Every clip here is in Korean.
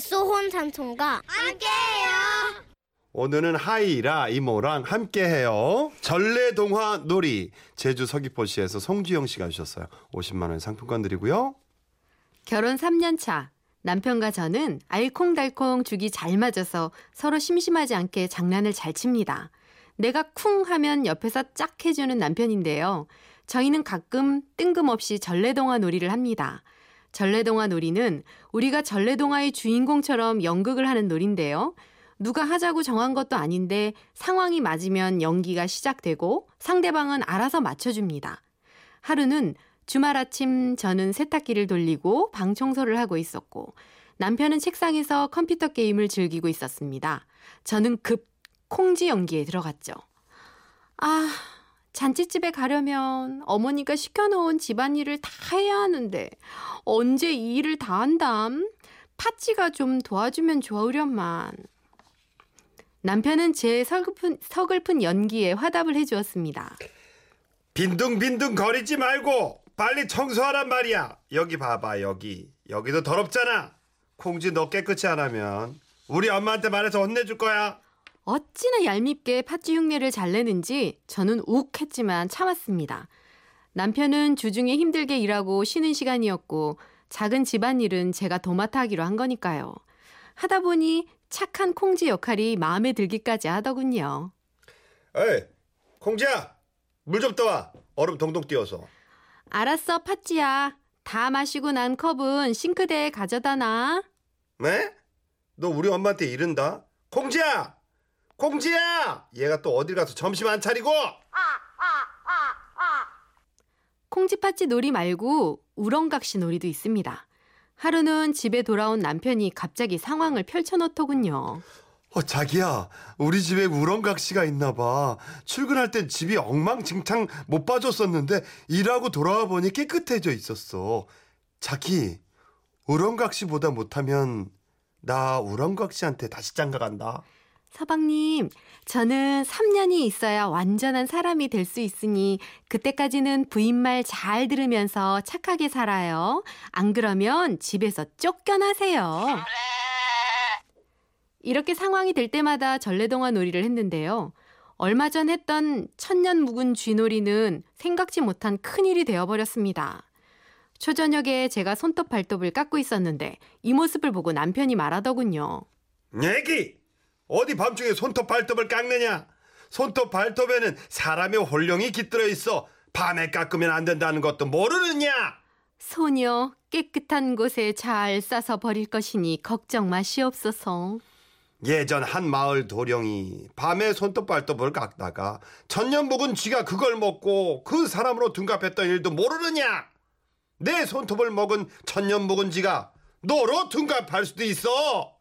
갓소혼 삼촌과 함께해요. 오늘은 하이라 이모랑 함께해요. 전래동화 놀이, 제주 서귀포시에서 송지영 씨가 주셨어요. 50만 원 상품권 드리고요. 결혼 3년 차 남편과 저는 알콩달콩 죽이 잘 맞아서 서로 심심하지 않게 장난을 잘 칩니다. 내가 쿵 하면 옆에서 짝 해주는 남편인데요. 저희는 가끔 뜬금없이 전래동화 놀이를 합니다. 전래동화 놀이는 우리가 전래동화의 주인공처럼 연극을 하는 놀인데요. 누가 하자고 정한 것도 아닌데 상황이 맞으면 연기가 시작되고 상대방은 알아서 맞춰줍니다. 하루는 주말 아침 저는 세탁기를 돌리고 방 청소를 하고 있었고 남편은 책상에서 컴퓨터 게임을 즐기고 있었습니다. 저는 급 콩쥐 연기에 들어갔죠. 아, 잔치집에 가려면 어머니가 시켜놓은 집안일을 다 해야 하는데 언제 이 일을 다 한담? 파찌가 좀 도와주면 좋으련만. 남편은 제 서글픈 연기에 화답을 해주었습니다. 빈둥빈둥 거리지 말고 빨리 청소하란 말이야. 여기 봐봐, 여기도 더럽잖아. 콩쥐 너 깨끗이 안 하면 우리 엄마한테 말해서 혼내줄 거야. 어찌나 얄밉게 팥쥐 흉내를 잘 내는지 저는 욱 했지만 참았습니다. 남편은 주중에 힘들게 일하고 쉬는 시간이었고 작은 집안일은 제가 도맡아 하기로 한 거니까요. 하다 보니 착한 콩쥐 역할이 마음에 들기까지 하더군요. 에이, 콩쥐야, 물 좀 떠와. 얼음 동동 띄워서. 알았어, 팥쥐야. 다 마시고 난 컵은 싱크대에 가져다 놔. 네? 너 우리 엄마한테 이른다? 콩쥐야! 콩쥐야! 얘가 또 어딜 가서 점심 안 차리고! 콩쥐팥쥐 놀이 말고 우렁각시 놀이도 있습니다. 하루는 집에 돌아온 남편이 갑자기 상황을 펼쳐놓더군요. 자기야, 우리 집에 우렁각시가 있나 봐. 출근할 땐 집이 엉망진창 못 봐줬었는데 일하고 돌아와 보니 깨끗해져 있었어. 자기, 우렁각시보다 못하면 나 우렁각시한테 다시 장가간다. 서방님, 저는 3년이 있어야 완전한 사람이 될 수 있으니 그때까지는 부인 말 잘 들으면서 착하게 살아요. 안 그러면 집에서 쫓겨나세요. 이렇게 상황이 될 때마다 전래동화 놀이를 했는데요. 얼마 전 했던 천년 묵은 쥐놀이는 생각지 못한 큰일이 되어버렸습니다. 초저녁에 제가 손톱 발톱을 깎고 있었는데 이 모습을 보고 남편이 말하더군요. 얘기! 어디 밤중에 손톱 발톱을 깎느냐? 손톱 발톱에는 사람의 혼령이 깃들어 있어. 밤에 깎으면 안 된다는 것도 모르느냐? 소녀, 깨끗한 곳에 잘 싸서 버릴 것이니 걱정 마시옵소서. 예전 한 마을 도령이 밤에 손톱 발톱을 깎다가 천년 묵은 쥐가 그걸 먹고 그 사람으로 둔갑했던 일도 모르느냐? 내 손톱을 먹은 천년 묵은 쥐가 너로 둔갑할 수도 있어.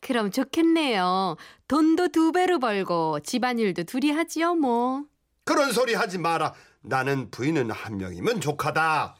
그럼 좋겠네요. 돈도 2배로 벌고 집안일도 둘이 하지요 뭐. 그런 소리 하지 마라. 나는 부인은 1명이면 족하다.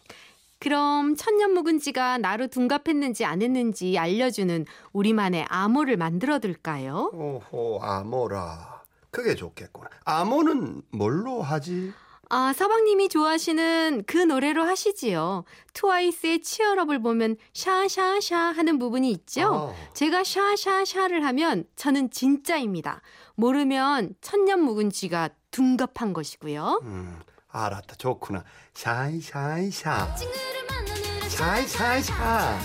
그럼 천년 묵은지가 나로 둔갑했는지 안 했는지 알려주는 우리만의 암호를 만들어둘까요? 오호, 암호라. 그게 좋겠구나. 암호는 뭘로 하지? 아, 서방님이 좋아하시는 그 노래로 하시지요. 트와이스의 치얼업을 보면 샤샤샤 하는 부분이 있죠. 제가 샤샤샤를 하면 저는 진짜입니다. 모르면 천년 묵은 쥐가 둔갑한 것이고요. 알았다. 좋구나. 샤이샤이샤. 샤이샤이샤.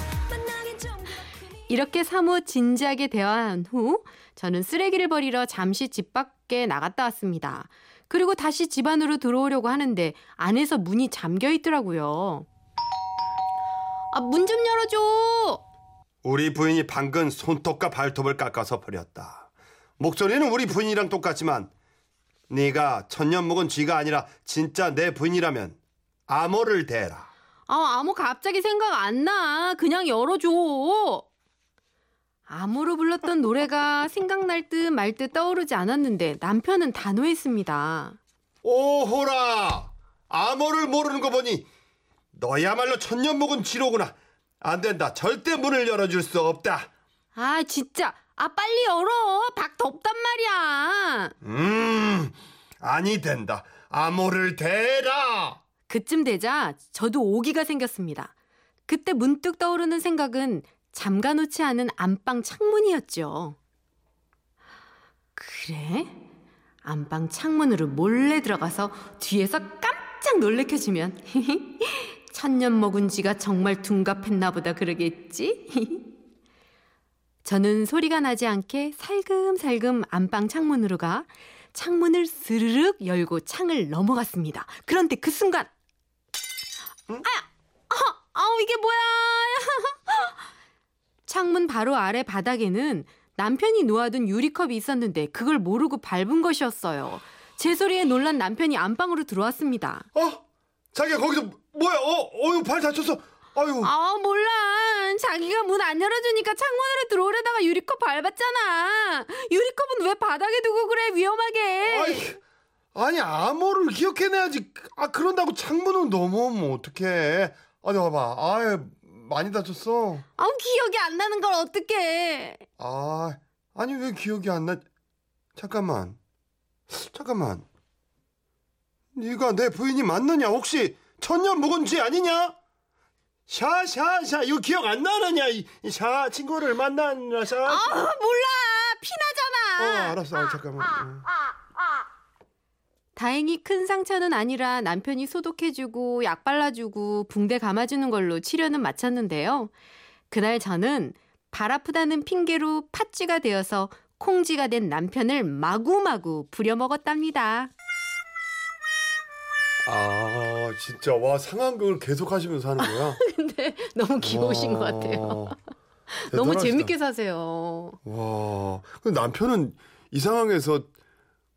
이렇게 사뭇 진지하게 대화한 후 저는 쓰레기를 버리러 잠시 집 밖에 나갔다 왔습니다. 그리고 다시 집 안으로 들어오려고 하는데 안에서 문이 잠겨 있더라고요. 아, 문 좀 열어줘. 우리 부인이 방금 손톱과 발톱을 깎아서 버렸다. 목소리는 우리 부인이랑 똑같지만 네가 천년 묵은 쥐가 아니라 진짜 내 부인이라면 암호를 대라. 아, 암호 갑자기 생각 안 나. 그냥 열어줘. 암호로 불렀던 노래가 생각날 듯 말 듯 떠오르지 않았는데 남편은 단호했습니다. 오호라! 암호를 모르는 거 보니 너야말로 천년 묵은 쥐로구나. 안 된다. 절대 문을 열어줄 수 없다. 아, 진짜. 아, 빨리 열어. 밖 덥단 말이야. 아니 된다. 암호를 대라. 그쯤 되자 저도 오기가 생겼습니다. 그때 문득 떠오르는 생각은 잠가놓지 않은 안방 창문이었죠. 그래? 안방 창문으로 몰래 들어가서 뒤에서 깜짝 놀래켜주면 천년 먹은 쥐가 정말 둔갑했나 보다 그러겠지? 저는 소리가 나지 않게 살금살금 안방 창문으로 가 창문을 스르륵 열고 창을 넘어갔습니다. 그런데 그 순간 이게 뭐야. 창문 바로 아래 바닥에는 남편이 놓아둔 유리컵이 있었는데 그걸 모르고 밟은 것이었어요. 제 소리에 놀란 남편이 안방으로 들어왔습니다. 자기야 거기서 뭐야? 발 다쳤어. 아유. 몰라. 자기가 문 안 열어주니까 창문으로 들어오려다가 유리컵 밟았잖아. 유리컵은 왜 바닥에 두고 그래? 위험하게. 아니 암호를 기억해내야지. 그런다고 창문을 넘어오면 어떡해. 아니 봐봐. 많이 다쳤어. 기억이 안 나는 걸 어떡해. 아니 왜 기억이 안 나. 잠깐만. 네가 내 부인이 맞느냐? 혹시 천년 묵은 쥐 아니냐? 샤샤샤 이거 기억 안 나느냐? 샤 친구를 만나느냐 샤. 몰라. 피나잖아. 알았어. 잠깐만. 다행히 큰 상처는 아니라 남편이 소독해주고 약 발라주고 붕대 감아주는 걸로 치료는 마쳤는데요. 그날 저는 발 아프다는 핑계로 팥쥐가 되어서 콩쥐가 된 남편을 마구마구 부려먹었답니다. 진짜 와 상황극을 계속 하시면서 하는 거야? 근데 너무 귀여우신 것 같아요. 너무 재밌게 사세요. 와 근데 남편은 이 상황에서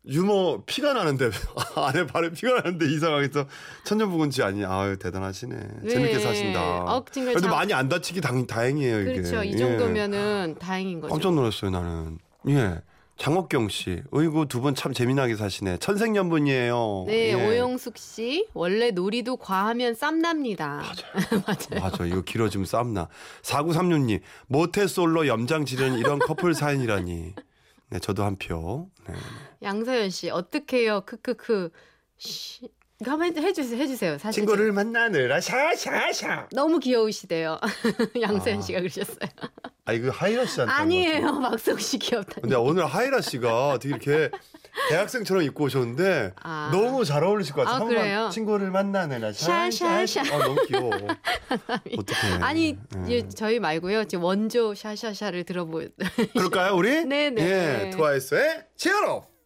유머 피가 나는데 아내 발에 피가 나는데 이 상황에서 천년묵은지 아니냐. 대단하시네. 네. 재밌게 사신다. 그래도 많이 안 다치기 다행이에요. 이게. 그렇죠. 이 정도면은 다행인 거죠. 깜짝 놀랐어요 나는. 장옥경 씨, 어이구 두 분 참 재미나게 사시네. 천생연분이에요. 네, 오영숙 씨, 원래 놀이도 과하면 쌈납니다. 맞아요. 맞아요. 이거 길어지면 쌈나. 4936님, 모태솔로 염장지른 이런 커플 사연이라니. 네, 저도 한 표. 네. 양서연 씨, 어떡해요? 크크크. 가만 해주세요. 사실 친구를 만나느라 샤샤샤. 너무 귀여우시대요. 양서연 씨가 그러셨어요. 이거 하이라 씨한테. 아니에요. 막석 씨 귀엽다. 근데 오늘 하이라 씨가 되게 이렇게 대학생처럼 입고 오셨는데 너무 잘 어울리실 것 같아요. 그래요? 친구를 만나느라 샤샤샤. 너무 귀여워. 어떡해. 저희 말고요. 지금 원조 샤샤샤를 들어볼까요 우리? 네네. 예, 트와이스의 치얼업.